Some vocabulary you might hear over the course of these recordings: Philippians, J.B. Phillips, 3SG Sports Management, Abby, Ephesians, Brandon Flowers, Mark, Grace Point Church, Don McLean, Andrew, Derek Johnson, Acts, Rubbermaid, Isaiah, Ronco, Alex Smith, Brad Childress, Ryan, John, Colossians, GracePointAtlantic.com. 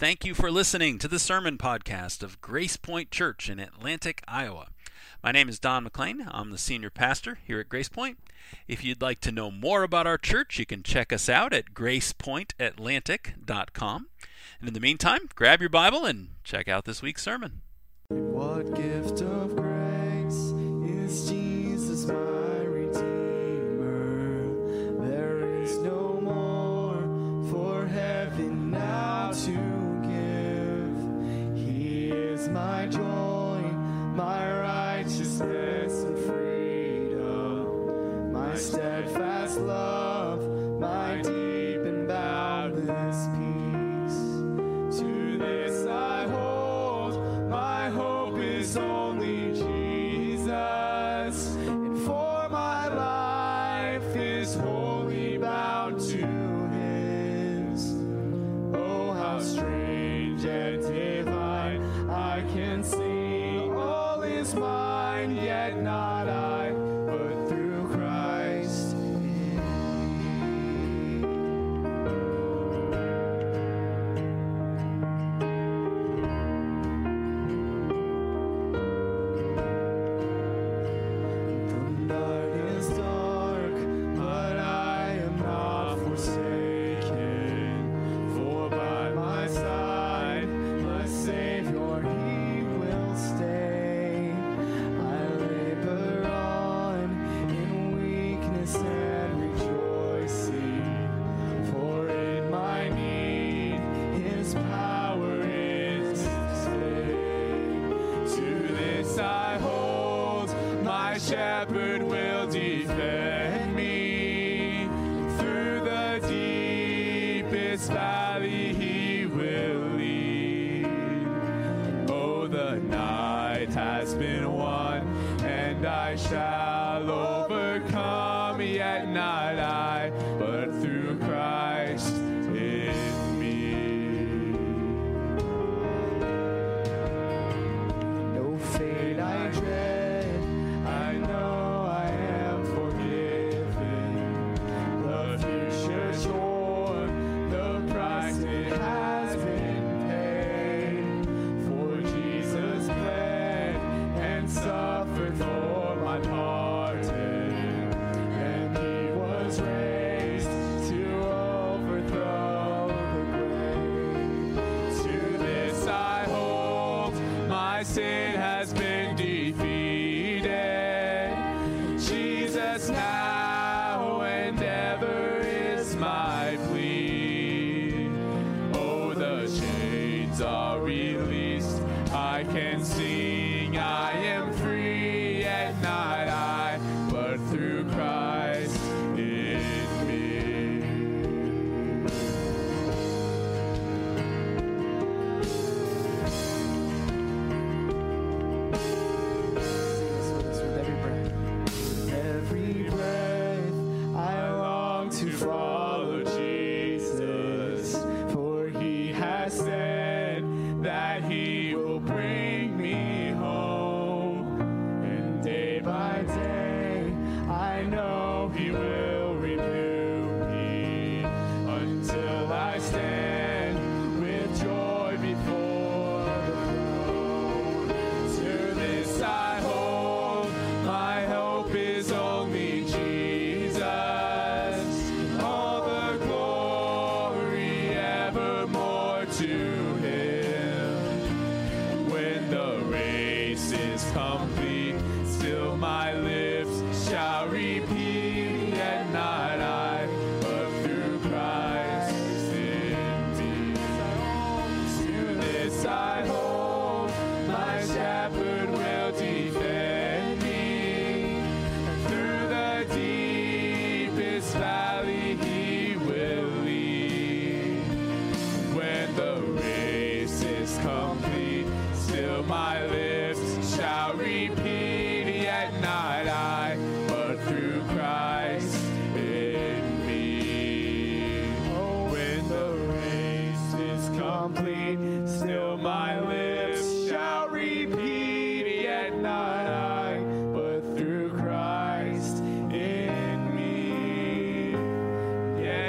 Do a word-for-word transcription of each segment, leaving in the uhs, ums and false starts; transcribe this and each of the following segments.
Thank you for listening to the sermon podcast of Grace Point Church in Atlantic, Iowa. My name is Don McLean. I'm the senior pastor here at Grace Point. If you'd like to know more about our church, you can check us out at Grace Point Atlantic dot com. And in the meantime, grab your Bible and check out this week's sermon. What gift of grace is Jesus my Redeemer? There is no more for heaven now to my joy, my righteousness and freedom, my steadfast love, my deep and boundless peace. To this I hold, my hope is only Jesus, and for my life is wholly bound to His. Oh, how strange and divine! I can see all is mine, yet not I, but through Christ in me. The night is dark, but I am not forsaken, for by my side the Savior. Shepherd will defend me through the deepest valley. He will lead. Oh, the night has been won, and I shall overcome. Yet not I, but through Christ in me. No fate I dread. Sin has been defeated. Jesus now and ever is my plea. Oh, the chains are released. I can sing, I am free, yet not I, but through Christ in me. Not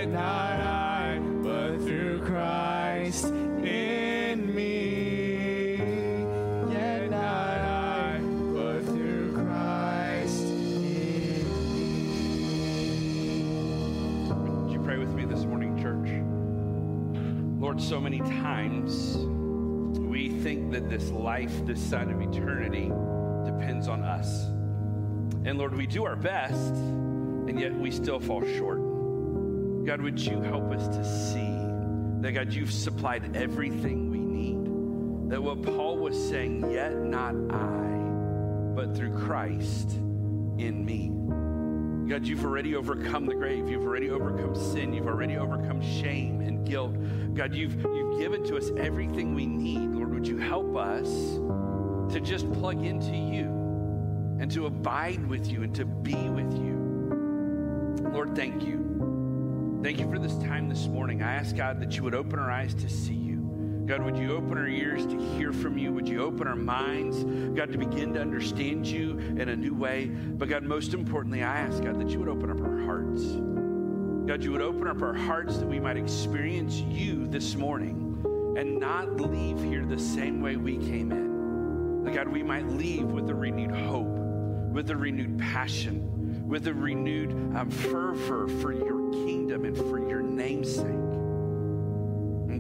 I, but through Christ in Lord, so many times we think that this life, this side of eternity, depends on us. And Lord, we do our best, and yet we still fall short. God, would you help us to see that, God, you've supplied everything we need. That what Paul was saying, yet not I, but through Christ in me. God, you've already overcome the grave. You've already overcome sin. You've already overcome shame and guilt. God, you've you've given to us everything we need. Lord, would you help us to just plug into you and to abide with you and to be with you. Lord, thank you. Thank you for this time this morning. I ask, God, that you would open our eyes to see you. God, would you open our ears to hear from you? Would you open our minds, God, to begin to understand you in a new way? But God, most importantly, I ask, God, that you would open up our hearts. God, you would open up our hearts that we might experience you this morning and not leave here the same way we came in. That, God, we might leave with a renewed hope, with a renewed passion, with a renewed um, fervor for your kingdom and for your name's sake.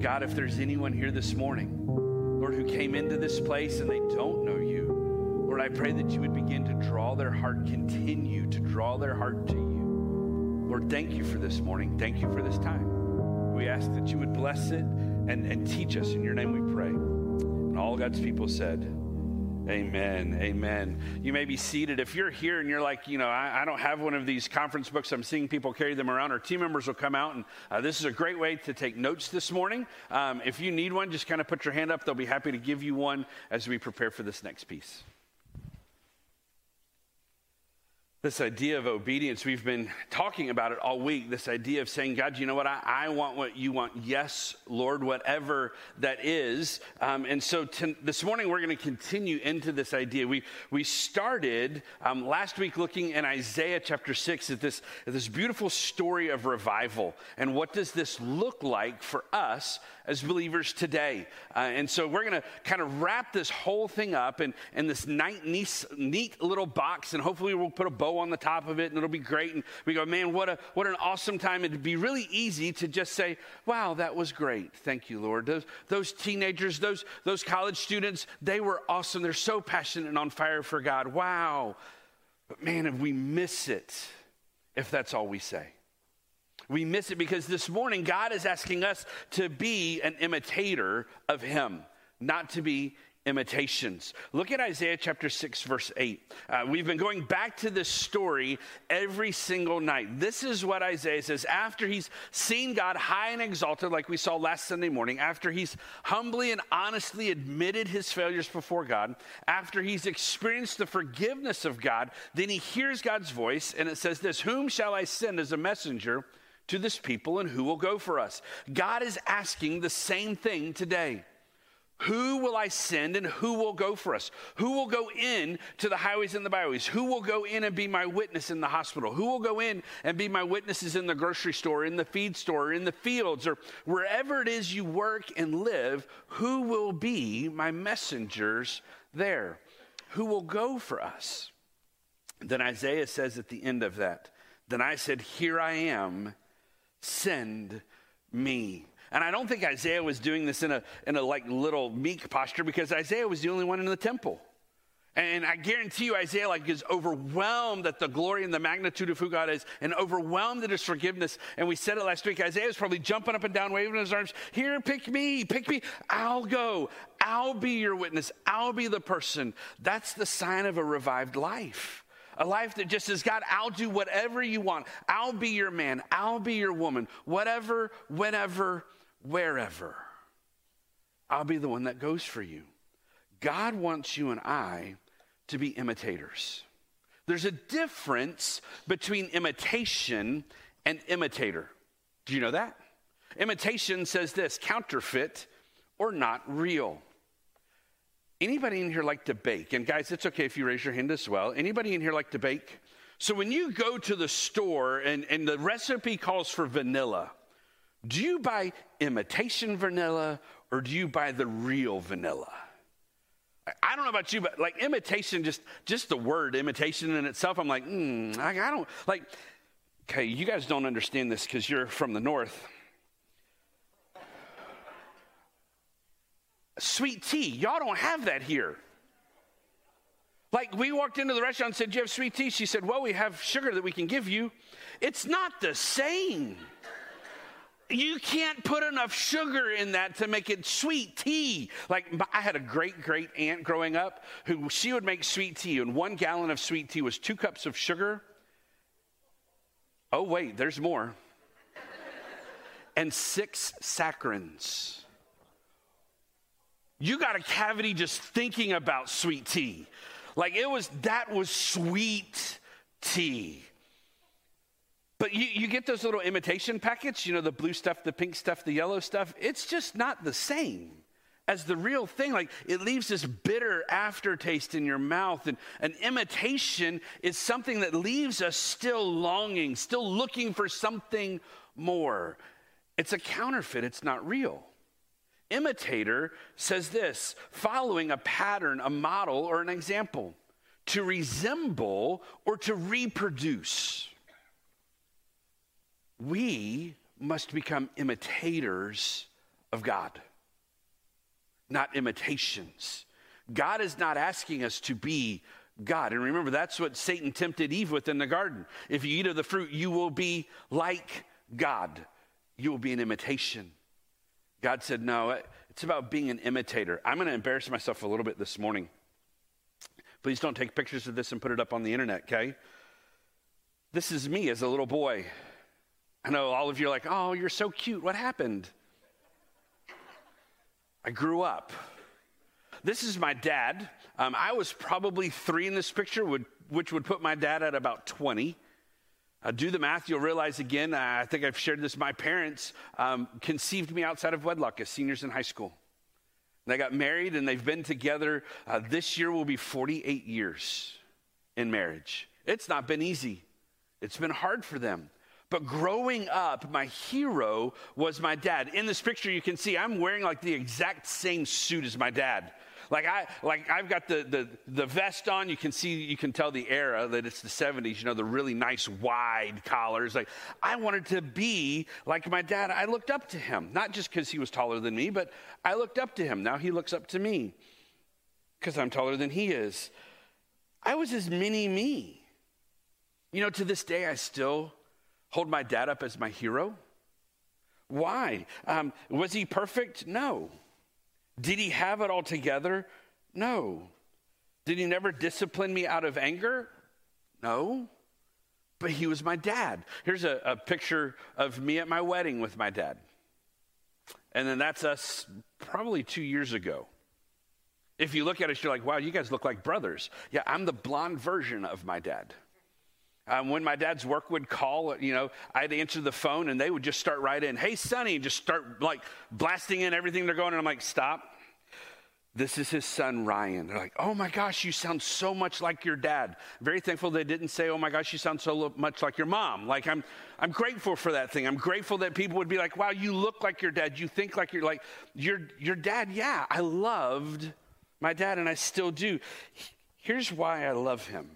God, if there's anyone here this morning, Lord, who came into this place and they don't know you, Lord, I pray that you would begin to draw their heart, continue to draw their heart to you. Lord, thank you for this morning. Thank you for this time. We ask that you would bless it and, and teach us. In your name we pray. And all God's people said, amen. Amen. You may be seated. If you're here and you're like, you know, I, I don't have one of these conference books. I'm seeing people carry them around. Our team members will come out, and uh, this is a great way to take notes this morning. Um, if you need one, just kind of put your hand up. They'll be happy to give you one as we prepare for this next piece. This idea of obedience, we've been talking about it all week. This idea of saying, God, you know what? I, I want what you want. Yes, Lord, whatever that is. Um, and so to, this morning, we're going to continue into this idea. We we started um, last week looking in Isaiah chapter six at this, at this beautiful story of revival. And what does this look like for us as believers today? Uh, and so we're going to kind of wrap this whole thing up in, in this neat, neat little box. And hopefully we'll put a bow on the top of it, and it'll be great. And we go, man, what a what an awesome time. It'd be really easy to just say, wow, that was great. Thank you, Lord. Those, those teenagers, those, those college students, they were awesome. They're so passionate and on fire for God. Wow. But man, if we miss it, if that's all we say. We miss it because this morning God is asking us to be an imitator of him, not to be imitations. Look at Isaiah chapter six, verse eight. Uh, we've been going back to this story every single night. This is what Isaiah says after he's seen God high and exalted, like we saw last Sunday morning, after he's humbly and honestly admitted his failures before God, after he's experienced the forgiveness of God, then he hears God's voice, and it says this, "Whom shall I send as a messenger to this people, and who will go for us?" God is asking the same thing today. Who will I send and who will go for us? Who will go in to the highways and the byways? Who will go in and be my witness in the hospital? Who will go in and be my witnesses in the grocery store, in the feed store, in the fields, or wherever it is you work and live? Who will be my messengers there? Who will go for us? Then Isaiah says at the end of that, "Then I said, here I am, send me." And I don't think Isaiah was doing this in a in a like little meek posture, because Isaiah was the only one in the temple. And I guarantee you Isaiah like is overwhelmed at the glory and the magnitude of who God is, and overwhelmed at his forgiveness. And we said it last week, Isaiah was probably jumping up and down, waving his arms, "Here, pick me, pick me. I'll go. I'll be your witness. I'll be the person." That's the sign of a revived life. A life that just says, God, I'll do whatever you want. I'll be your man. I'll be your woman. Whatever, whenever, wherever, I'll be the one that goes for you. God wants you and I to be imitators. There's a difference between imitation and imitator. Do you know that? Imitation says this, counterfeit or not real. Anybody in here like to bake? And guys, it's okay if you raise your hand as well. Anybody in here like to bake? So when you go to the store and, and the recipe calls for vanilla, do you buy imitation vanilla or do you buy the real vanilla? I don't know about you, but like imitation, just just the word imitation in itself, I'm like, hmm, I, I don't, like, okay, you guys don't understand this because you're from the north. sweet tea. Y'all don't have that here. Like, we walked into the restaurant and said, do you have sweet tea? She said, well, we have sugar that we can give you. It's not the same. You can't put enough sugar in that to make it sweet tea. Like, I had a great, great aunt growing up who, she would make sweet tea, and one gallon of sweet tea was two cups of sugar. Oh, wait, there's more. And six saccharins. You got a cavity just thinking about sweet tea. Like, it was, that was sweet tea. But you, you get those little imitation packets, you know, the blue stuff, the pink stuff, the yellow stuff. It's just not the same as the real thing. Like, it leaves this bitter aftertaste in your mouth. And an imitation is something that leaves us still longing, still looking for something more. It's a counterfeit. It's not real. Imitator says this, following a pattern, a model, or an example, to resemble or to reproduce. We must become imitators of God, not imitations. God is not asking us to be God. And remember, that's what Satan tempted Eve with in the garden. If you eat of the fruit, you will be like God. You will be an imitation. God said, no, it's about being an imitator. I'm going to embarrass myself a little bit this morning. Please don't take pictures of this and put it up on the internet, okay? This is me as a little boy. I know all of you are like, oh, you're so cute. What happened? I grew up. This is my dad. Um, I was probably three in this picture, would, which would put my dad at about twenty. Uh, do the math, you'll realize again, uh, I think I've shared this, my parents um, conceived me outside of wedlock as seniors in high school. And they got married, and they've been together. Uh, this year will be forty-eight years in marriage. It's not been easy. It's been hard for them. But growing up, my hero was my dad. In this picture, you can see I'm wearing like the exact same suit as my dad. Like I, like I've got the, the the vest on. You can see, you can tell the era that it's the seventies. You know, the really nice wide collars. Like, I wanted to be like my dad. I looked up to him, not just because he was taller than me, but I looked up to him. Now he looks up to me because I'm taller than he is. I was his mini me. You know, to this day, I still hold my dad up as my hero. Why? Um, was he perfect? No. Did he have it all together? No. Did he never discipline me out of anger? No. But he was my dad. Here's a, a picture of me at my wedding with my dad. And then that's us probably two years ago. If you look at us, you're like, wow, you guys look like brothers. Yeah, I'm the blonde version of my dad. Um, when my dad's work would call, you know, I'd answer the phone and they would just start right in, hey, Sonny, and just start like blasting in everything they're going. And I'm like, stop. This is his son, Ryan. They're like, oh my gosh, you sound so much like your dad. Very thankful they didn't say, oh my gosh, you sound so much like your mom. Like, I'm, I'm grateful for that thing. I'm grateful that people would be like, wow, you look like your dad. You think like you're like your, your dad. Yeah. I loved my dad and I still do. Here's why I love him.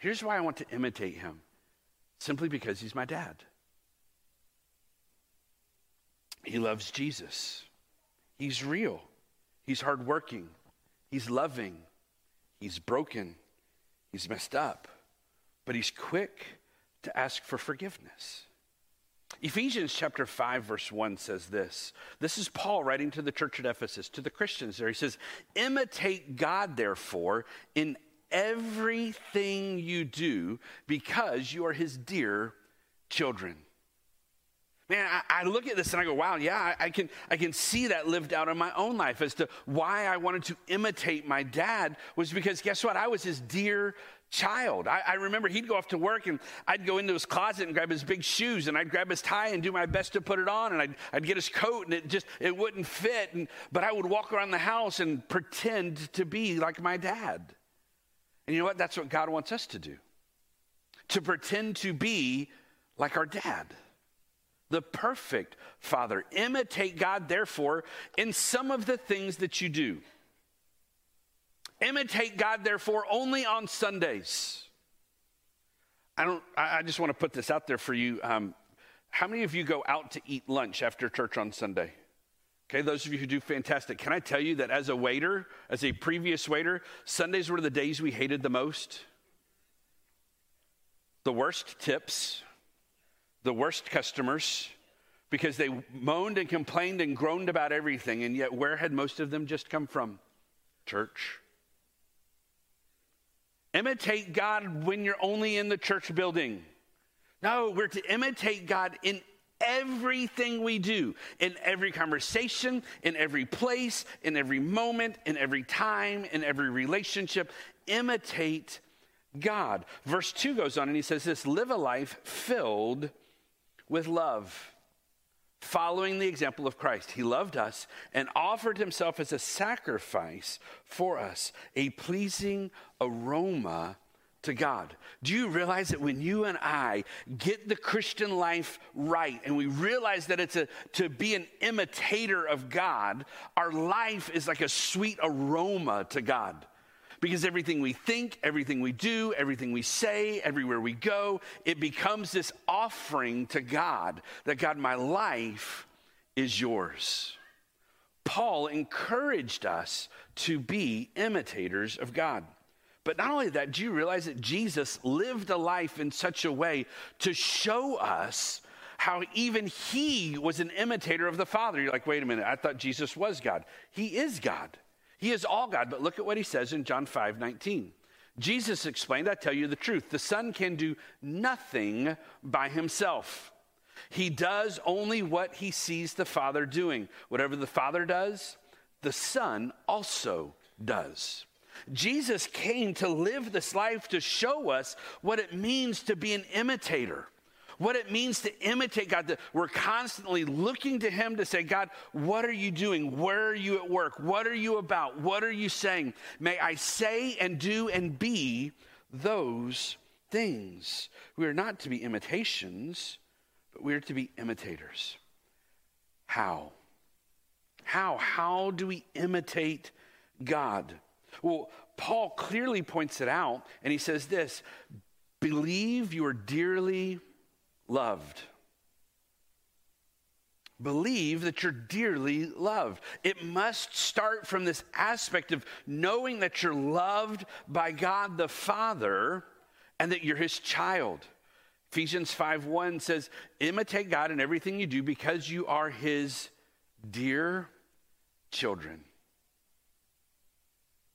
Here's why I want to imitate him, simply because he's my dad. He loves Jesus. He's real. He's hardworking. He's loving. He's broken. He's messed up. But he's quick to ask for forgiveness. Ephesians chapter five, verse one says this. This is Paul writing to the church at Ephesus, to the Christians there. He says, imitate God, therefore, in everything you do, because you are his dear children. Man, I, I look at this and I go, wow, yeah, I, I can I can see that lived out in my own life as to why I wanted to imitate my dad was because guess what? I was his dear child. I, I remember he'd go off to work and I'd go into his closet and grab his big shoes and I'd grab his tie and do my best to put it on and I'd, I'd get his coat and it just, it wouldn't fit. And, but I would walk around the house and pretend to be like my dad. And you know what? That's what God wants us to do. To pretend to be like our dad. The perfect father. Imitate God, therefore, in some of the things that you do. Imitate God, therefore, only on Sundays. I don't, I just want to put this out there for you. Um, how many of you go out to eat lunch after church on Sunday? Okay, those of you who do, fantastic. Can I tell you that as a waiter, as a previous waiter, Sundays were the days we hated the most? The worst tips, the worst customers, because they moaned and complained and groaned about everything, and yet where had most of them just come from? Church. Imitate God when you're only in the church building. No, we're to imitate God in everything we do, in every conversation, in every place, in every moment, in every time, in every relationship. Imitate God. Verse two goes on and he says this, live a life filled with love, following the example of Christ. He loved us and offered himself as a sacrifice for us, a pleasing aroma to God. Do you realize that when you and I get the Christian life right and we realize that it's a, to be an imitator of God, our life is like a sweet aroma to God? Because everything we think, everything we do, everything we say, everywhere we go, it becomes this offering to God that, God, my life is yours. Paul encouraged us to be imitators of God. But not only that, do you realize that Jesus lived a life in such a way to show us how even he was an imitator of the Father? You're like, wait a minute, I thought Jesus was God. He is God. He is all God, but look at what he says in John five nineteen. Jesus explained, I tell you the truth, the Son can do nothing by himself. He does only what he sees the Father doing. Whatever the Father does, the Son also does. Jesus came to live this life to show us what it means to be an imitator, what it means to imitate God, that we're constantly looking to him to say, God, what are you doing? Where are you at work? What are you about? What are you saying? May I say and do and be those things. We are not to be imitations, but we are to be imitators. How? How? How do we imitate God? Well, Paul clearly points it out, and he says this, believe you are dearly loved. Believe that you're dearly loved. It must start from this aspect of knowing that you're loved by God the Father and that you're his child. Ephesians five one says, imitate God in everything you do because you are his dear children.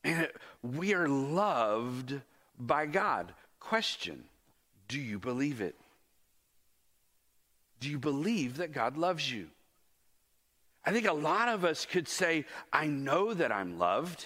And we are loved by God. Question, do you believe it? Do you believe that God loves you? I think a lot of us could say, I know that I'm loved.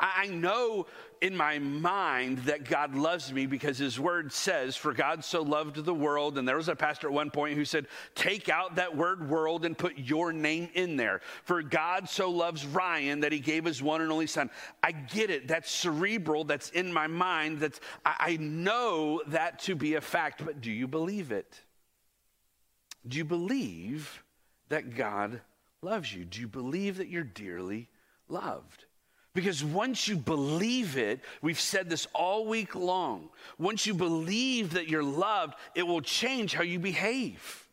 I know in my mind that God loves me because his word says, for God so loved the world. And there was a pastor at one point who said, take out that word world and put your name in there. For God so loves Ryan that he gave his one and only son. I get it. That's cerebral. That's in my mind. That's I, I know that to be a fact. But do you believe it? Do you believe that God loves you? Do you believe that you're dearly loved? Because once you believe it, we've said this all week long, once you believe that you're loved, it will change how you behave.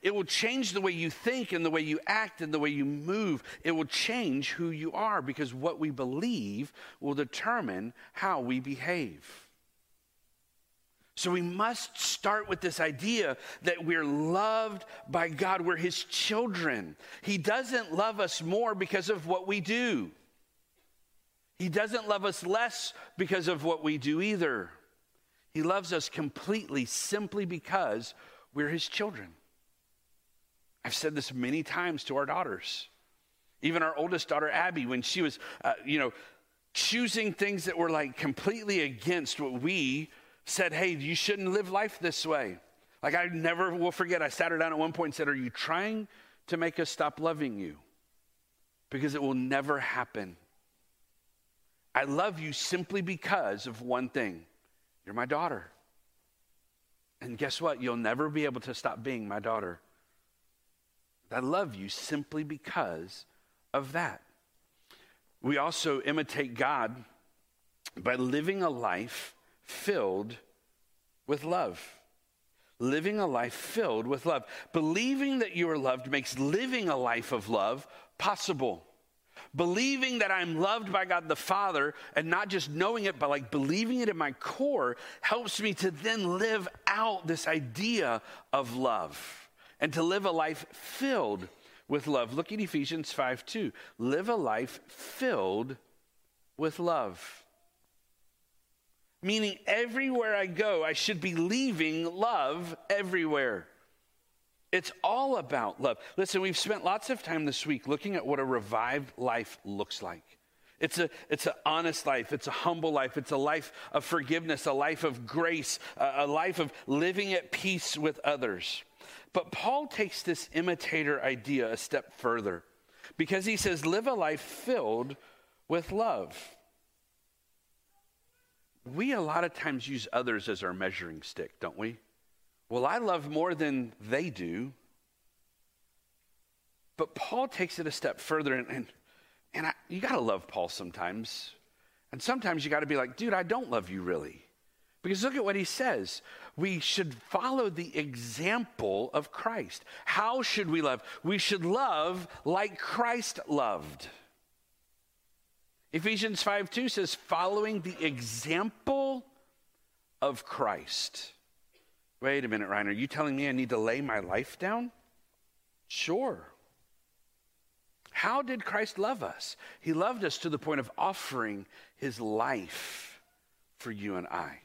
It will change the way you think and the way you act and the way you move. It will change who you are because what we believe will determine how we behave. So we must start with this idea that we're loved by God. We're his children. He doesn't love us more because of what we do. He doesn't love us less because of what we do either. He loves us completely simply because we're his children. I've said this many times to our daughters. Even our oldest daughter, Abby, when she was, uh, you know, choosing things that were like completely against what we said, hey, you shouldn't live life this way. Like I never will forget, I sat her down at one point and said, are you trying to make us stop loving you? Because it will never happen. I love you simply because of one thing. You're my daughter. And guess what? You'll never be able to stop being my daughter. I love you simply because of that. We also imitate God by living a life filled with love. living a life filled with love. Believing that you are loved makes living a life of love possible. Believing that I'm loved by God the Father, and not just knowing it, but like believing it in my core, helps me to then live out this idea of love and to live a life filled with love. Look at Ephesians five two. Live a life filled with love. Meaning everywhere I go, I should be leaving love everywhere. It's all about love. Listen, we've spent lots of time this week looking at what a revived life looks like. It's a, it's an honest life. It's a humble life. It's a life of forgiveness, a life of grace, a, a life of living at peace with others. But Paul takes this imitator idea a step further because he says, live a life filled with love. We a lot of times use others as our measuring stick, don't we? Well, I love more than they do. But Paul takes it a step further, and and, and I, you got to love Paul sometimes. And sometimes you got to be like, dude, I don't love you really. Because look at what he says. We should follow the example of Christ. How should we love? We should love like Christ loved. Ephesians five two says, following the example of Christ. Wait a minute, Ryan, are you telling me I need to lay my life down? Sure. How did Christ love us? He loved us to the point of offering his life for you and I.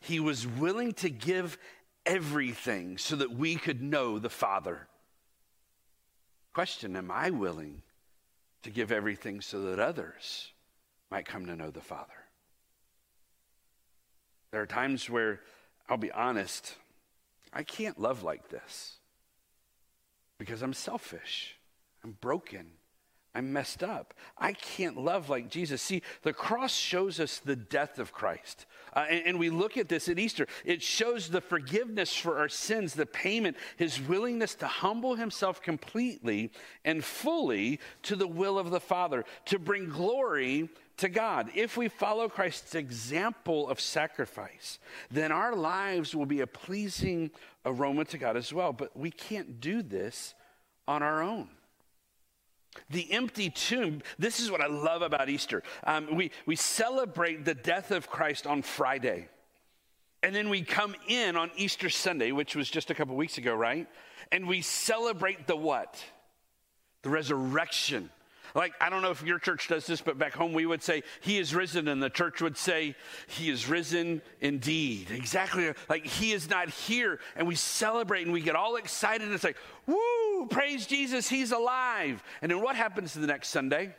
He was willing to give everything so that we could know the Father. Question, am I willing to give everything so that others might come to know the Father? There are times where, I'll be honest, I can't love like this because I'm selfish, I'm broken, I'm messed up. I can't love like Jesus. See, the cross shows us the death of Christ. Uh, and, and we look at this at Easter. It shows the forgiveness for our sins, the payment, his willingness to humble himself completely and fully to the will of the Father, to bring glory to God. If we follow Christ's example of sacrifice, then our lives will be a pleasing aroma to God as well. But we can't do this on our own. The empty tomb, this is what I love about Easter. Um, we, we celebrate the death of Christ on Friday. And then we come in on Easter Sunday, which was just a couple weeks ago, right? And we celebrate the what? The resurrection. Like, I don't know if your church does this, but back home we would say, he is risen, and the church would say, he is risen indeed. Exactly, like he is not here, and we celebrate, and we get all excited, and it's like, woo, praise Jesus, he's alive. And then what happens the next Sunday?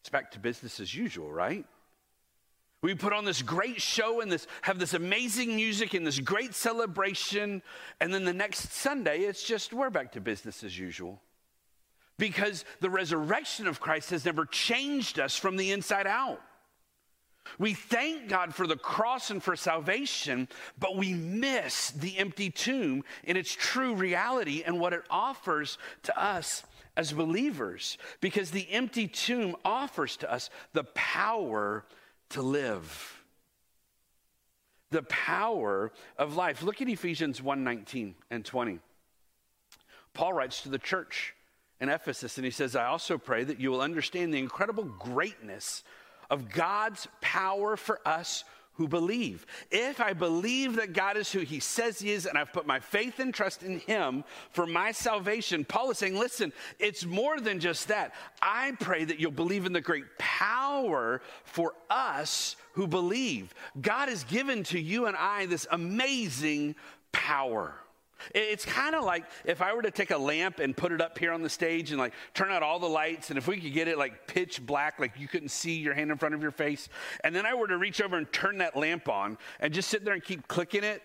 It's back to business as usual, right? We put on this great show and this have this amazing music and this great celebration, and then the next Sunday, it's just, we're back to business as usual. Because the resurrection of Christ has never changed us from the inside out. We thank God for the cross and for salvation, but we miss the empty tomb in its true reality and what it offers to us as believers. Because the empty tomb offers to us the power to live. The power of life. Look at Ephesians one nineteen and twenty. Paul writes to the church in Ephesus, and he says, I also pray that you will understand the incredible greatness of God's power for us who believe. If I believe that God is who he says he is, and I've put my faith and trust in him for my salvation, Paul is saying, listen, it's more than just that. I pray that you'll believe in the great power for us who believe. God has given to you and I this amazing power. It's kind of like if I were to take a lamp and put it up here on the stage and like turn out all the lights, and if we could get it like pitch black, like you couldn't see your hand in front of your face, and then I were to reach over and turn that lamp on and just sit there and keep clicking it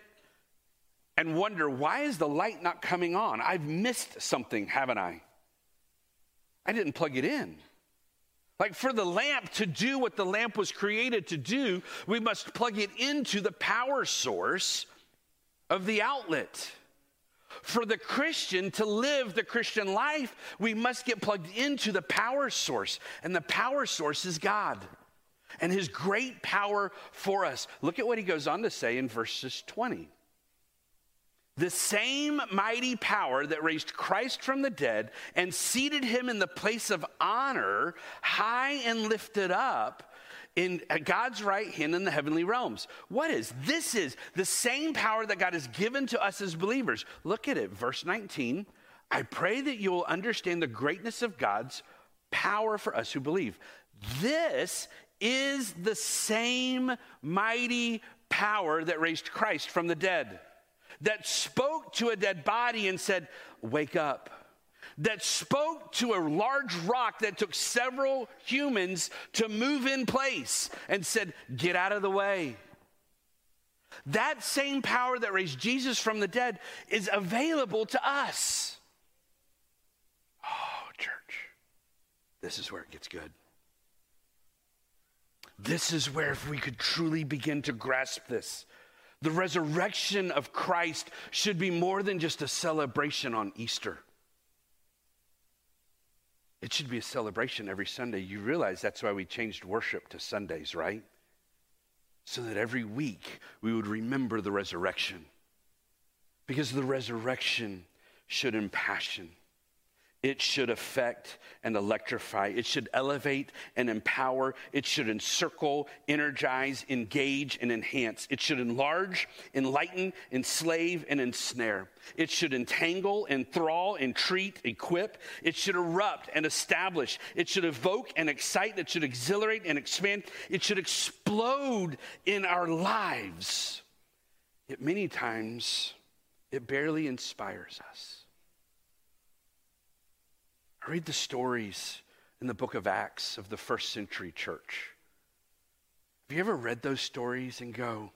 and wonder, why is the light not coming on? I've missed something, haven't I? I didn't plug it in. Like, for the lamp to do what the lamp was created to do, we must plug it into the power source of the outlet. For the Christian to live the Christian life, we must get plugged into the power source. And the power source is God and his great power for us. Look at what he goes on to say in verses twenty The same mighty power that raised Christ from the dead and seated him in the place of honor, high and lifted up in God's right hand in the heavenly realms. What is? This is the same power that God has given to us as believers. Look at it, verse nineteen. I pray that you will understand the greatness of God's power for us who believe. This is the same mighty power that raised Christ from the dead, that spoke to a dead body and said, wake up, that spoke to a large rock that took several humans to move in place and said, get out of the way. That same power that raised Jesus from the dead is available to us. Oh, church, this is where it gets good. This is where, if we could truly begin to grasp this, the resurrection of Christ should be more than just a celebration on Easter. It should be a celebration every Sunday. You realize that's why we changed worship to Sundays, right? So that every week we would remember the resurrection. Because the resurrection should impassion. It should affect and electrify. It should elevate and empower. It should encircle, energize, engage, and enhance. It should enlarge, enlighten, enslave, and ensnare. It should entangle, enthrall, entreat, equip. It should erupt and establish. It should evoke and excite. It should exhilarate and expand. It should explode in our lives. Yet many times, it barely inspires us. Read the stories in the book of Acts of the first century church. Have you ever read those stories and go,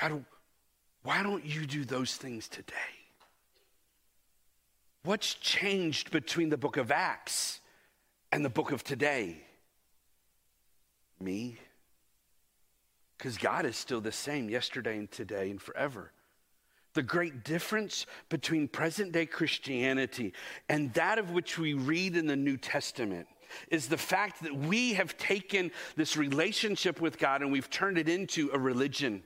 God, why don't you do those things today? What's changed between the book of Acts and the book of today? Me. Because God is still the same yesterday and today and forever. The great difference between present-day Christianity and that of which we read in the New Testament is the fact that we have taken this relationship with God and we've turned it into a religion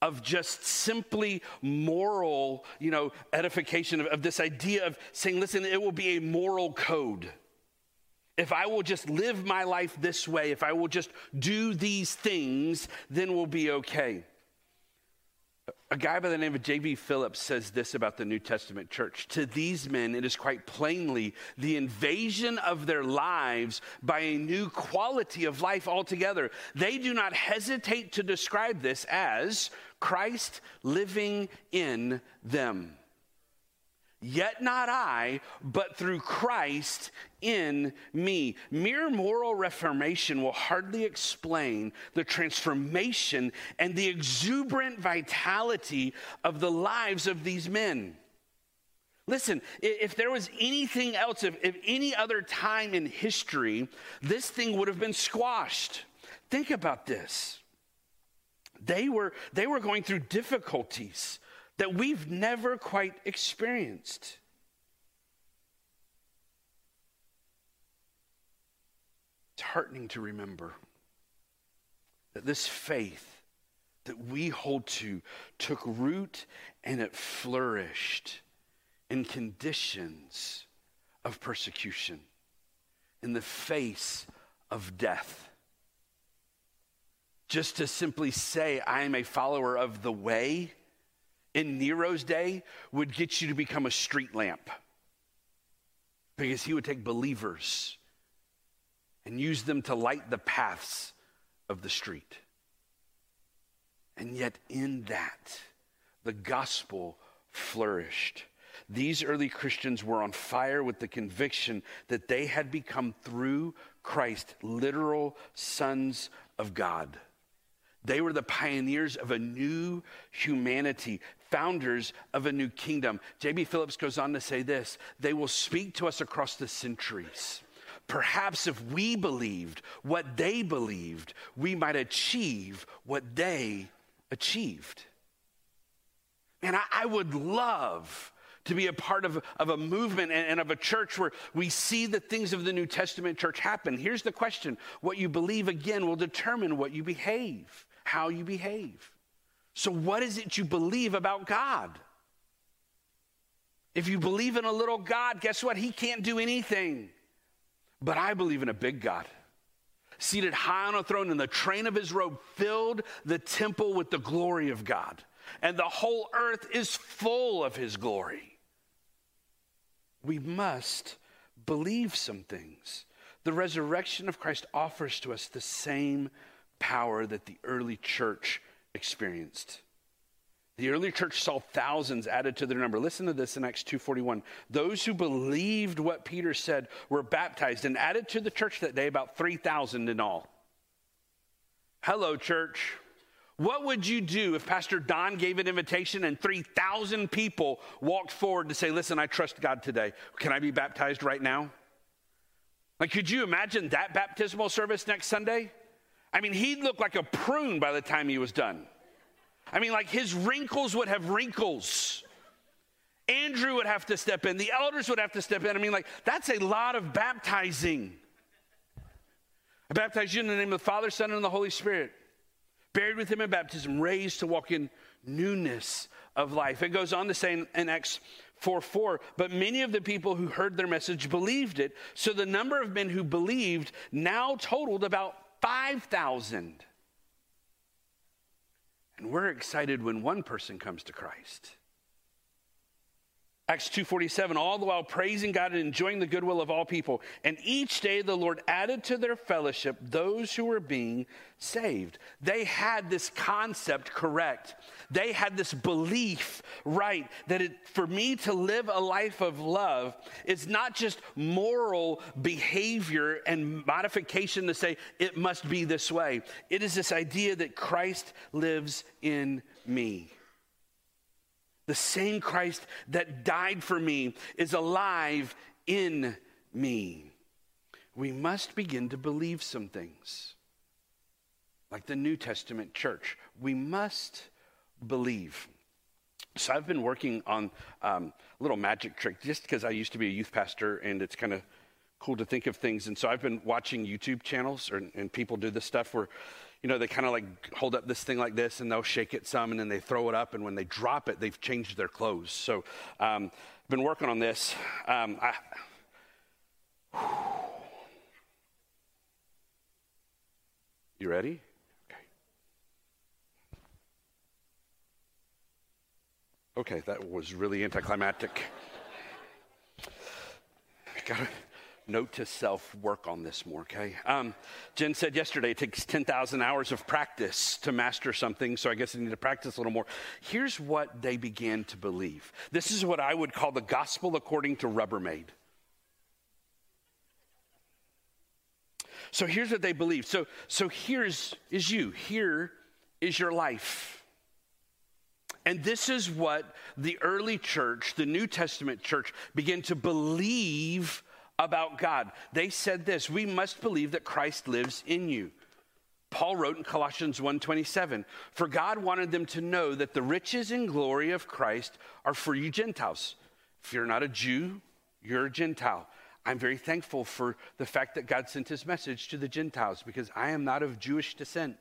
of just simply moral, you know, edification of, of this idea of saying, listen, it will be a moral code. If I will just live my life this way, if I will just do these things, then we'll be okay. A guy by the name of J B Phillips says this about the New Testament church. To these men, it is quite plainly the invasion of their lives by a new quality of life altogether. They do not hesitate to describe this as Christ living in them. Yet not I, but through Christ in me. Mere moral reformation will hardly explain the transformation and the exuberant vitality of the lives of these men. Listen, if there was anything else, if, if any other time in history, this thing would have been squashed. Think about this. They were, they were going through difficulties that we've never quite experienced. It's heartening to remember that this faith that we hold to took root and it flourished in conditions of persecution, in the face of death. Just to simply say, I am a follower of the way, in Nero's day, would get you to become a street lamp, because he would take believers and use them to light the paths of the street. And yet in that, the gospel flourished. These early Christians were on fire with the conviction that they had become, through Christ, literal sons of God. They were the pioneers of a new humanity, founders of a new kingdom. J B Phillips goes on to say this, they will speak to us across the centuries. Perhaps if we believed what they believed, we might achieve what they achieved. And I, I would love to be a part of, of a movement and, and of a church where we see the things of the New Testament church happen. Here's the question. What you believe, again, will determine what you behave. How you behave. So what is it you believe about God? If you believe in a little God, guess what? He can't do anything. But I believe in a big God, seated high on a throne, and the train of his robe filled the temple with the glory of God. And the whole earth is full of his glory. We must believe some things. The resurrection of Christ offers to us the same power that the early church experienced. The early church saw thousands added to their number. Listen to this in Acts two forty-one. Those who believed what Peter said were baptized and added to the church that day about three thousand in all. Hello, church. What would you do if Pastor Don gave an invitation and three thousand people walked forward to say, listen, I trust God today. Can I be baptized right now? Like, could you imagine that baptismal service next Sunday? I mean, he'd look like a prune by the time he was done. I mean, like, his wrinkles would have wrinkles. Andrew would have to step in. The elders would have to step in. I mean, like, that's a lot of baptizing. I baptize you in the name of the Father, Son, and the Holy Spirit. Buried with him in baptism, raised to walk in newness of life. It goes on to say in, in Acts four four, but many of the people who heard their message believed it. So the number of men who believed now totaled about five thousand. And we're excited when one person comes to Christ. Acts two forty-seven, all the while praising God and enjoying the goodwill of all people. And each day the Lord added to their fellowship those who were being saved. They had this concept correct. They had this belief right that it, for me to live a life of love is not just moral behavior and modification to say it must be this way. It is this idea that Christ lives in me. The same Christ that died for me is alive in me. We must begin to believe some things. Like the New Testament church, we must believe. So I've been working on um, a little magic trick just because I used to be a youth pastor and it's kind of cool to think of things. And so I've been watching YouTube channels or, and people do this stuff where, you know, they kind of like hold up this thing like this and they'll shake it some and then they throw it up. And when they drop it, they've changed their clothes. So I've um, been working on this. Um, I, you ready? Okay. Okay, that was really anticlimactic. I got it. Note to self, work on this more, okay? Um, Jen said yesterday it takes ten thousand hours of practice to master something, so I guess I need to practice a little more. Here's what they began to believe. This is what I would call the gospel according to Rubbermaid. So here's what they believed. So, so here's is you. Here is your life. And this is what the early church, the New Testament church, began to believe about God. They said this, we must believe that Christ lives in you. Paul wrote in Colossians one twenty-seven, for God wanted them to know that the riches and glory of Christ are for you Gentiles. If you're not a Jew, you're a Gentile. I'm very thankful for the fact that God sent his message to the Gentiles because I am not of Jewish descent.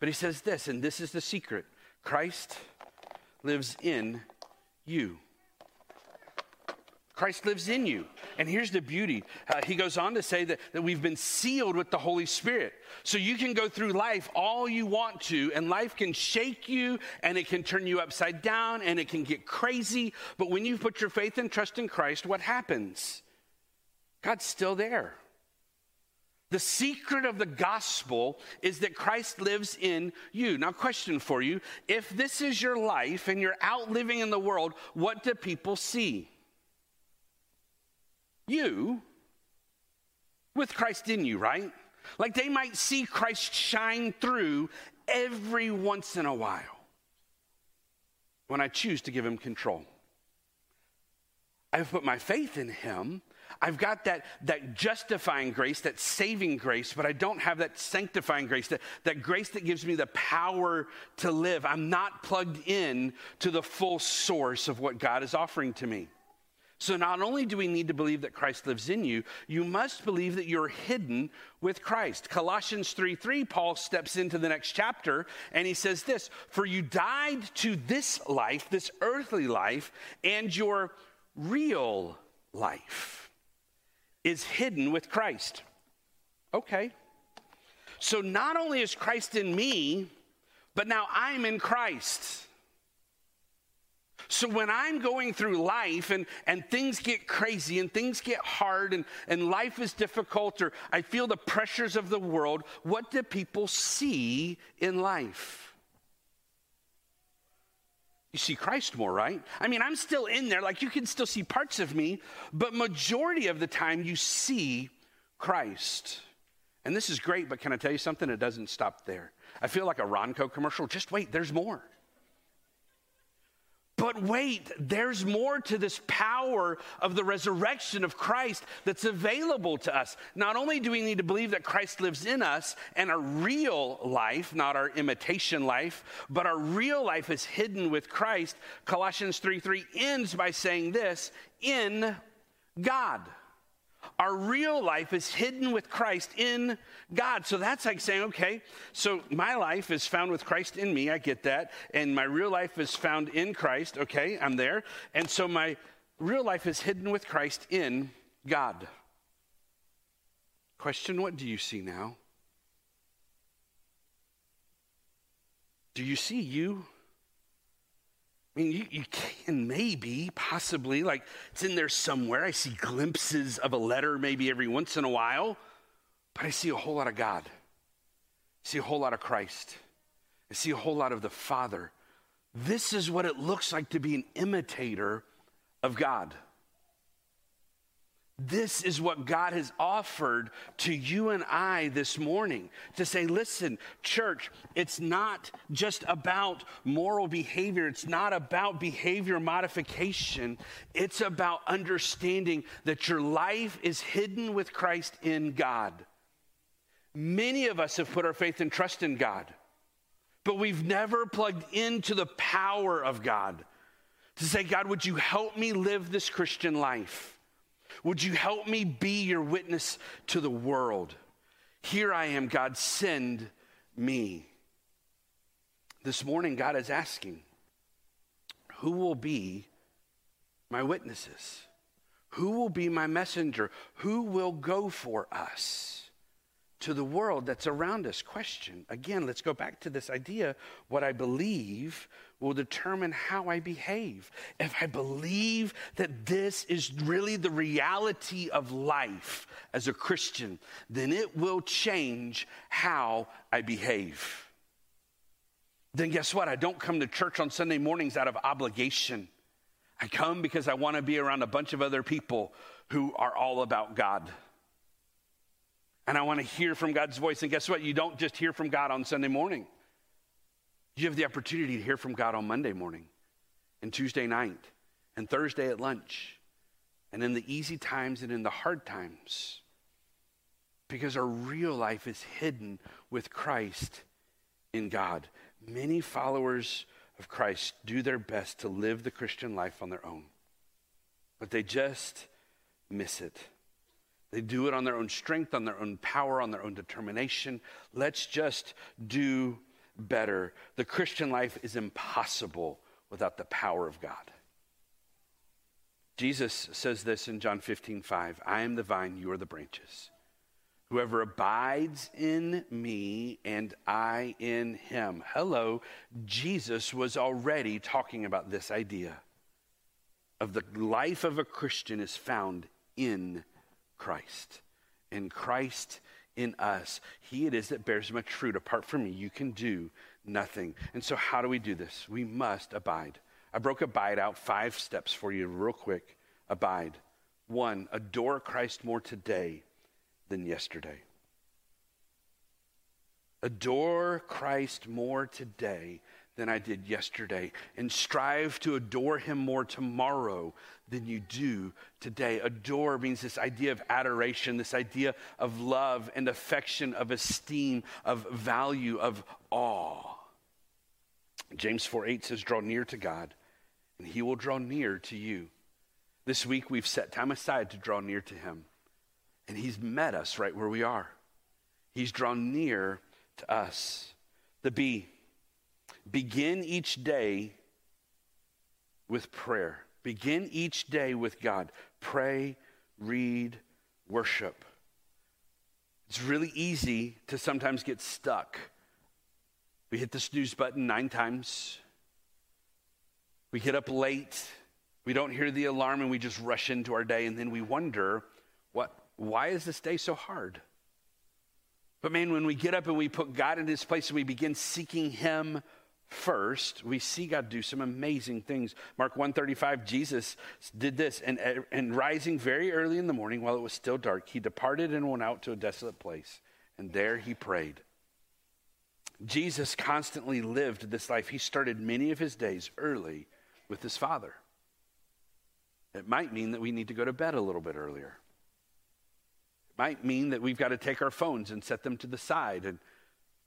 But he says this, and this is the secret. Christ lives in you. Christ lives in you. And here's the beauty. Uh, he goes on to say that, that we've been sealed with the Holy Spirit. So you can go through life all you want to, and life can shake you, and it can turn you upside down, and it can get crazy. But when you put your faith and trust in Christ, what happens? God's still there. The secret of the gospel is that Christ lives in you. Now, question for you. If this is your life and you're out living in the world, what do people see? You, with Christ in you, right? Like they might see Christ shine through every once in a while when I choose to give him control. I've put my faith in him. I've got that, that justifying grace, that saving grace, but I don't have that sanctifying grace, that, that grace that gives me the power to live. I'm not plugged in to the full source of what God is offering to me. So not only do we need to believe that Christ lives in you, you must believe that you're hidden with Christ. Colossians three three, Paul steps into the next chapter and he says this, "For you died to this life, this earthly life, and your real life is hidden with Christ." Okay. So not only is Christ in me, but now I'm in Christ. So when I'm going through life and, and things get crazy and things get hard and, and life is difficult or I feel the pressures of the world, what do people see in life? You see Christ more, right? I mean, I'm still in there. Like, you can still see parts of me, but majority of the time you see Christ. And this is great, but can I tell you something? It doesn't stop there. I feel like a Ronco commercial. Just wait, there's more. But wait, there's more to this power of the resurrection of Christ that's available to us. Not only do we need to believe that Christ lives in us and our real life, not our imitation life, but our real life is hidden with Christ. Colossians three three ends by saying this, in God. Our real life is hidden with Christ in God. So that's like saying, okay, so my life is found with Christ in me. I get that. And my real life is found in Christ. Okay, I'm there. And so my real life is hidden with Christ in God. Question, what do you see now? Do you see you? I mean, you, you can maybe, possibly, like it's in there somewhere. I see glimpses of a letter maybe every once in a while, but I see a whole lot of God. I see a whole lot of Christ. I see a whole lot of the Father. This is what it looks like to be an imitator of God. This is what God has offered to you and I this morning to say, listen, church, it's not just about moral behavior. It's not about behavior modification. It's about understanding that your life is hidden with Christ in God. Many of us have put our faith and trust in God, but we've never plugged into the power of God to say, God, would you help me live this Christian life? Would you help me be your witness to the world? Here I am, God, send me. This morning, God is asking, who will be my witnesses? Who will be my messenger? Who will go for us to the world that's around us? Question. Again, let's go back to this idea. What I believe will determine how I behave. If I believe that this is really the reality of life as a Christian, then it will change how I behave. Then guess what? I don't come to church on Sunday mornings out of obligation. I come because I want to be around a bunch of other people who are all about God. And I want to hear from God's voice. And guess what? You don't just hear from God on Sunday morning. You have the opportunity to hear from God on Monday morning and Tuesday night and Thursday at lunch and in the easy times and in the hard times, because our real life is hidden with Christ in God. Many followers of Christ do their best to live the Christian life on their own, but they just miss it. They do it on their own strength, on their own power, on their own determination. Let's just do better. The Christian life is impossible without the power of God. Jesus says this in John fifteen five, I am the vine, you are the branches. Whoever abides in me and I in him. Hello, Jesus was already talking about this idea of the life of a Christian is found in Christ, in Christ in us. He it is that bears much fruit. Apart from me, you can do nothing. And so how do we do this? We must abide. I broke abide out five steps for you real quick. Abide. One, adore Christ more today than yesterday. Adore Christ more today than I did yesterday, and strive to adore him more tomorrow than you do today. Adore means this idea of adoration, this idea of love and affection, of esteem, of value, of awe. James four eight says, draw near to God, and he will draw near to you. This week we've set time aside to draw near to him, and he's met us right where we are. He's drawn near to us. The B, begin each day with prayer. Begin each day with God. Pray, read, worship. It's really easy to sometimes get stuck. We hit the snooze button nine times. We get up late. We don't hear the alarm and we just rush into our day. And then we wonder, what? Why is this day so hard? But man, when we get up and we put God in his place and we begin seeking him first, we see God do some amazing things. Mark one thirty-five, Jesus did this. And, and rising very early in the morning while it was still dark, he departed and went out to a desolate place. And there he prayed. Jesus constantly lived this life. He started many of his days early with his Father. It might mean that we need to go to bed a little bit earlier. It might mean that we've got to take our phones and set them to the side and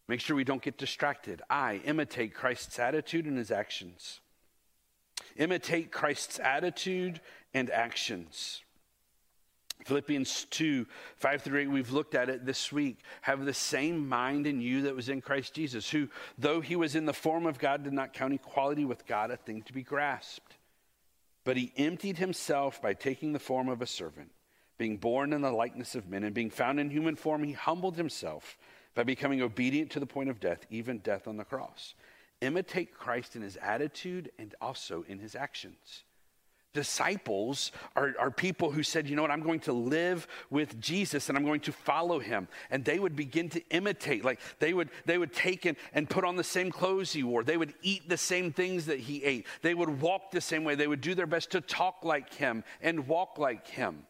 make sure we don't get distracted. I imitate Christ's attitude and his actions. Imitate Christ's attitude and actions. Philippians two, five through eight, we've looked at it this week. Have the same mind in you that was in Christ Jesus, who, though he was in the form of God, did not count equality with God a thing to be grasped. But he emptied himself by taking the form of a servant, being born in the likeness of men, and being found in human form, he humbled himself by becoming obedient to the point of death, even death on the cross. Imitate Christ in his attitude and also in his actions. Disciples are, are people who said, you know what, I'm going to live with Jesus and I'm going to follow him. And they would begin to imitate, like they would they would take and, and put on the same clothes he wore. They would eat the same things that he ate. They would walk the same way. They would do their best to talk like him and walk like him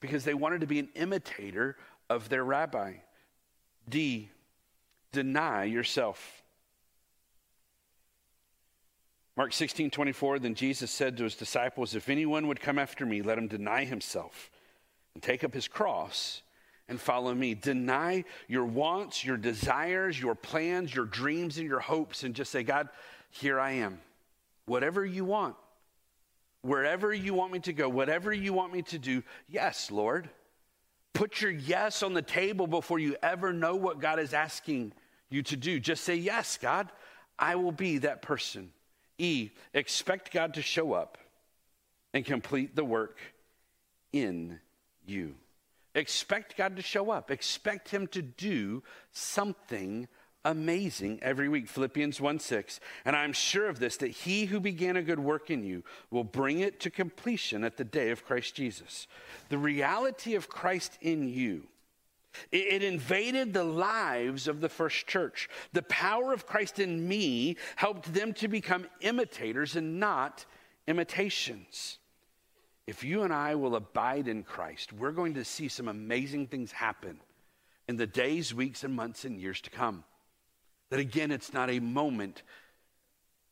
because they wanted to be an imitator of their rabbi. D, deny yourself. Mark sixteen twenty-four, then Jesus said to his disciples, if anyone would come after me, let him deny himself and take up his cross and follow me. Deny your wants, your desires, your plans, your dreams, and your hopes, and just say, God, here I am. Whatever you want, wherever you want me to go, whatever you want me to do, yes, Lord. Put your yes on the table before you ever know what God is asking you to do. Just say, yes, God, I will be that person. E, expect God to show up and complete the work in you. Expect God to show up. Expect him to do something amazing every week. Philippians one six, and I'm sure of this, that he who began a good work in you will bring it to completion at the day of Christ Jesus. The reality of Christ in you, it invaded the lives of the first church. The power of Christ in me helped them to become imitators and not imitations. If you and I will abide in Christ, we're going to see some amazing things happen in the days, weeks, and months, and years to come. That again, it's not a moment,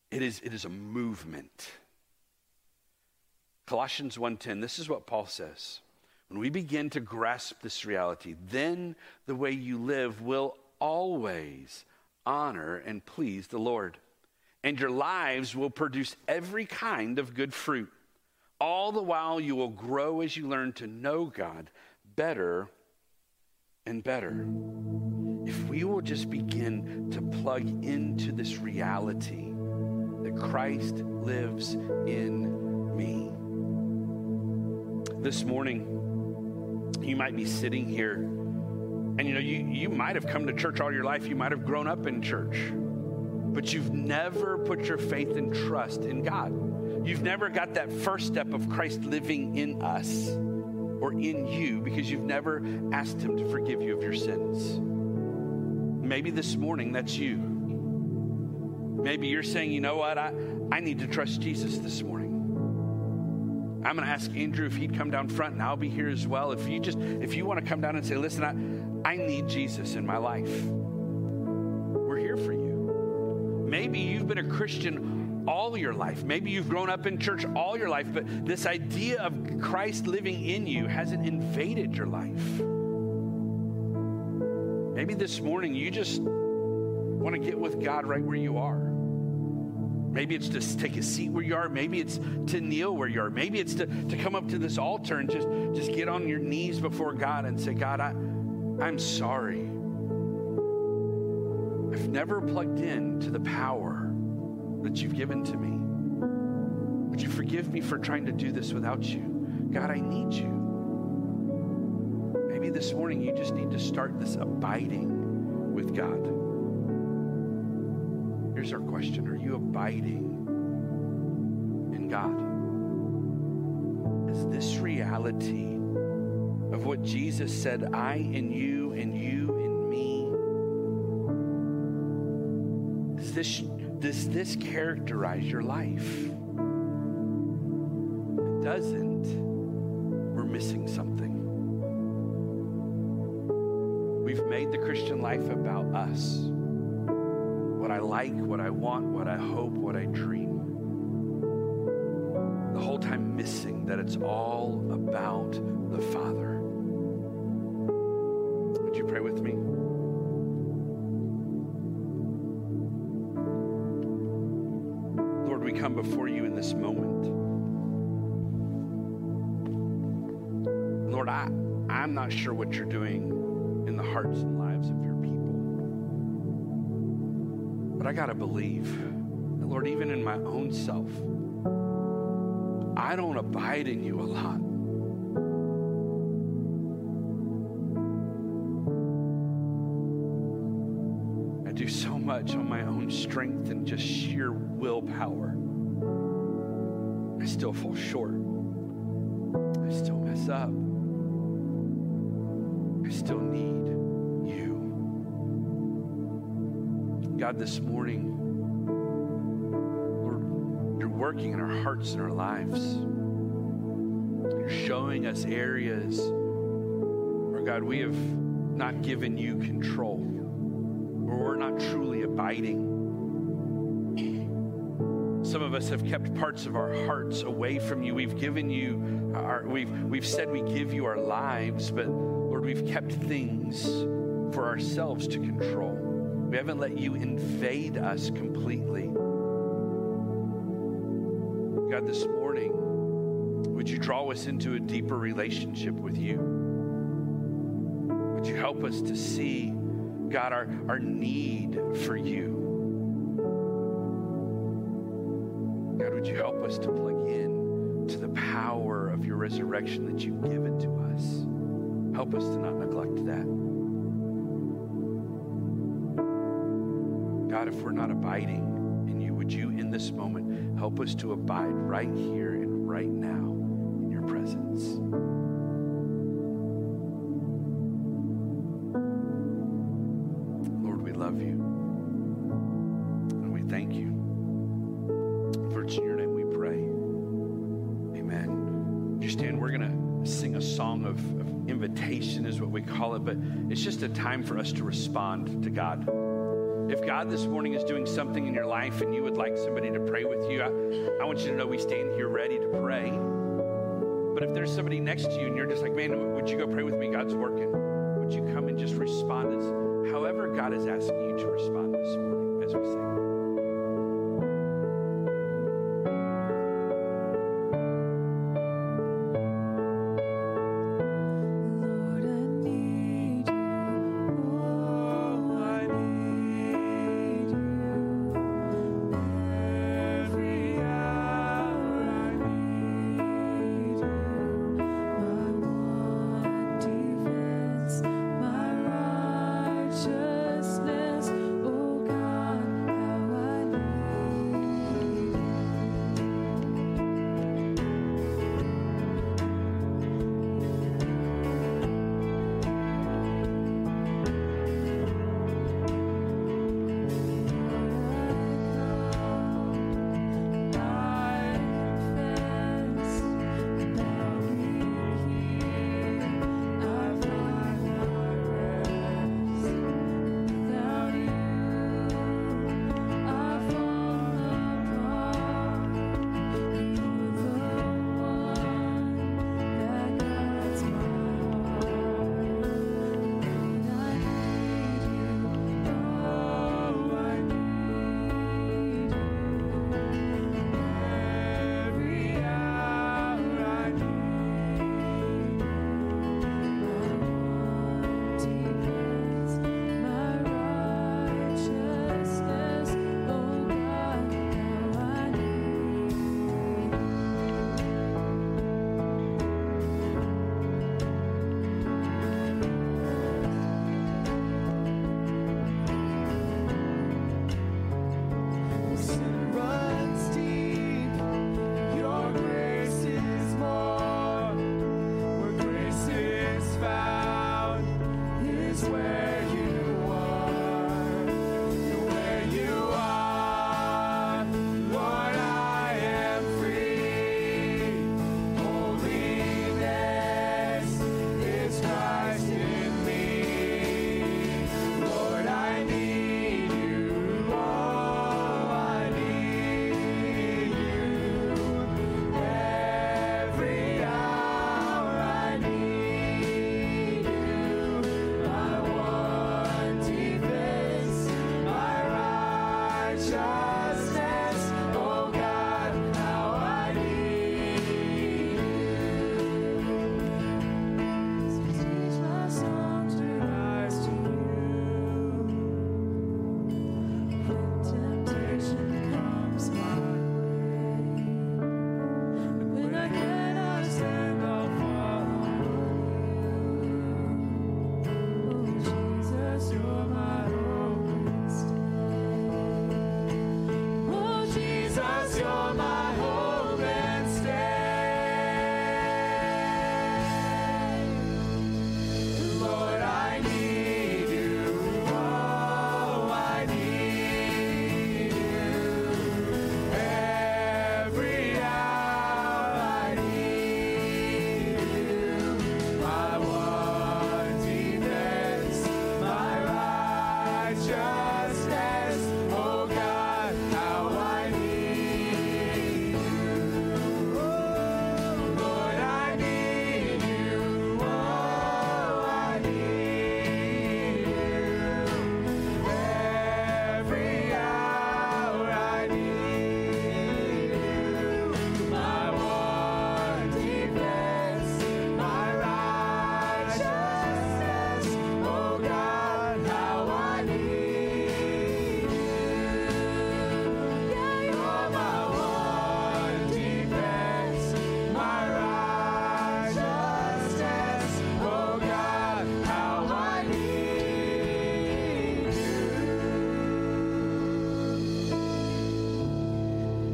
it is, it is a movement. Colossians one ten, this is what Paul says. When we begin to grasp this reality, then the way you live will always honor and please the Lord. And your lives will produce every kind of good fruit. All the while you will grow as you learn to know God better and better. If we will just begin to plug into this reality that Christ lives in me. This morning, you might be sitting here and you know, you, you might have come to church all your life. You might have grown up in church, but you've never put your faith and trust in God. You've never got that first step of Christ living in us or in you because you've never asked him to forgive you of your sins. Maybe this morning that's you. Maybe you're saying, you know what? I, I need to trust Jesus this morning. I'm going to ask Andrew if he'd come down front, and I'll be here as well. If you just, if you want to come down and say, listen, I, I need Jesus in my life. We're here for you. Maybe you've been a Christian all your life. Maybe you've grown up in church all your life, but this idea of Christ living in you hasn't invaded your life. Maybe this morning you just want to get with God right where you are. Maybe it's to take a seat where you are. Maybe it's to kneel where you are. Maybe it's to, to come up to this altar and just, just get on your knees before God and say, God, I, I'm sorry. I've never plugged in to the power that you've given to me. Would you forgive me for trying to do this without you? God, I need you. Maybe this morning you just need to start this abiding with God. Here's our question. Are you abiding in God? Is this reality of what Jesus said, I in you and you in me? Is this, does this characterize your life? If it doesn't, we're missing something. We've made the Christian life about us. What I like, what I want, what I hope, what I dream. The whole time missing that it's all about the Father. Would you pray with me? Lord, we come before you in this moment. Lord, I, I'm not sure what you're doing in the hearts and lives of your people. But I got to believe that, Lord, even in my own self, I don't abide in you a lot. I do so much on my own strength and just sheer willpower. I still fall short. I still mess up. I still need. God, this morning, Lord, you're working in our hearts and our lives. You're showing us areas where, God, we have not given you control, where we're not truly abiding. Some of us have kept parts of our hearts away from you. We've given you our, we've, we've said we give you our lives, but Lord, we've kept things for ourselves to control. We haven't let you invade us completely. God, this morning, would you draw us into a deeper relationship with you? Would you help us to see, God, our, our need for you? God, would you help us to plug in to the power of your resurrection that you've given to us? Help us to not neglect that. God, if we're not abiding in you, would you in this moment help us to abide right here and right now in your presence? Lord, we love you. And we thank you. For it's in your name we pray. Amen. You stand, we're going to sing a song of, of invitation is what we call it, but it's just a time for us to respond to God. If God this morning is doing something in your life and you would like somebody to pray with you, I, I want you to know we stand here ready to pray. But if there's somebody next to you and you're just like, man, would you go pray with me? God's working. Would you come and just respond as however God is asking you to respond this morning as we sing?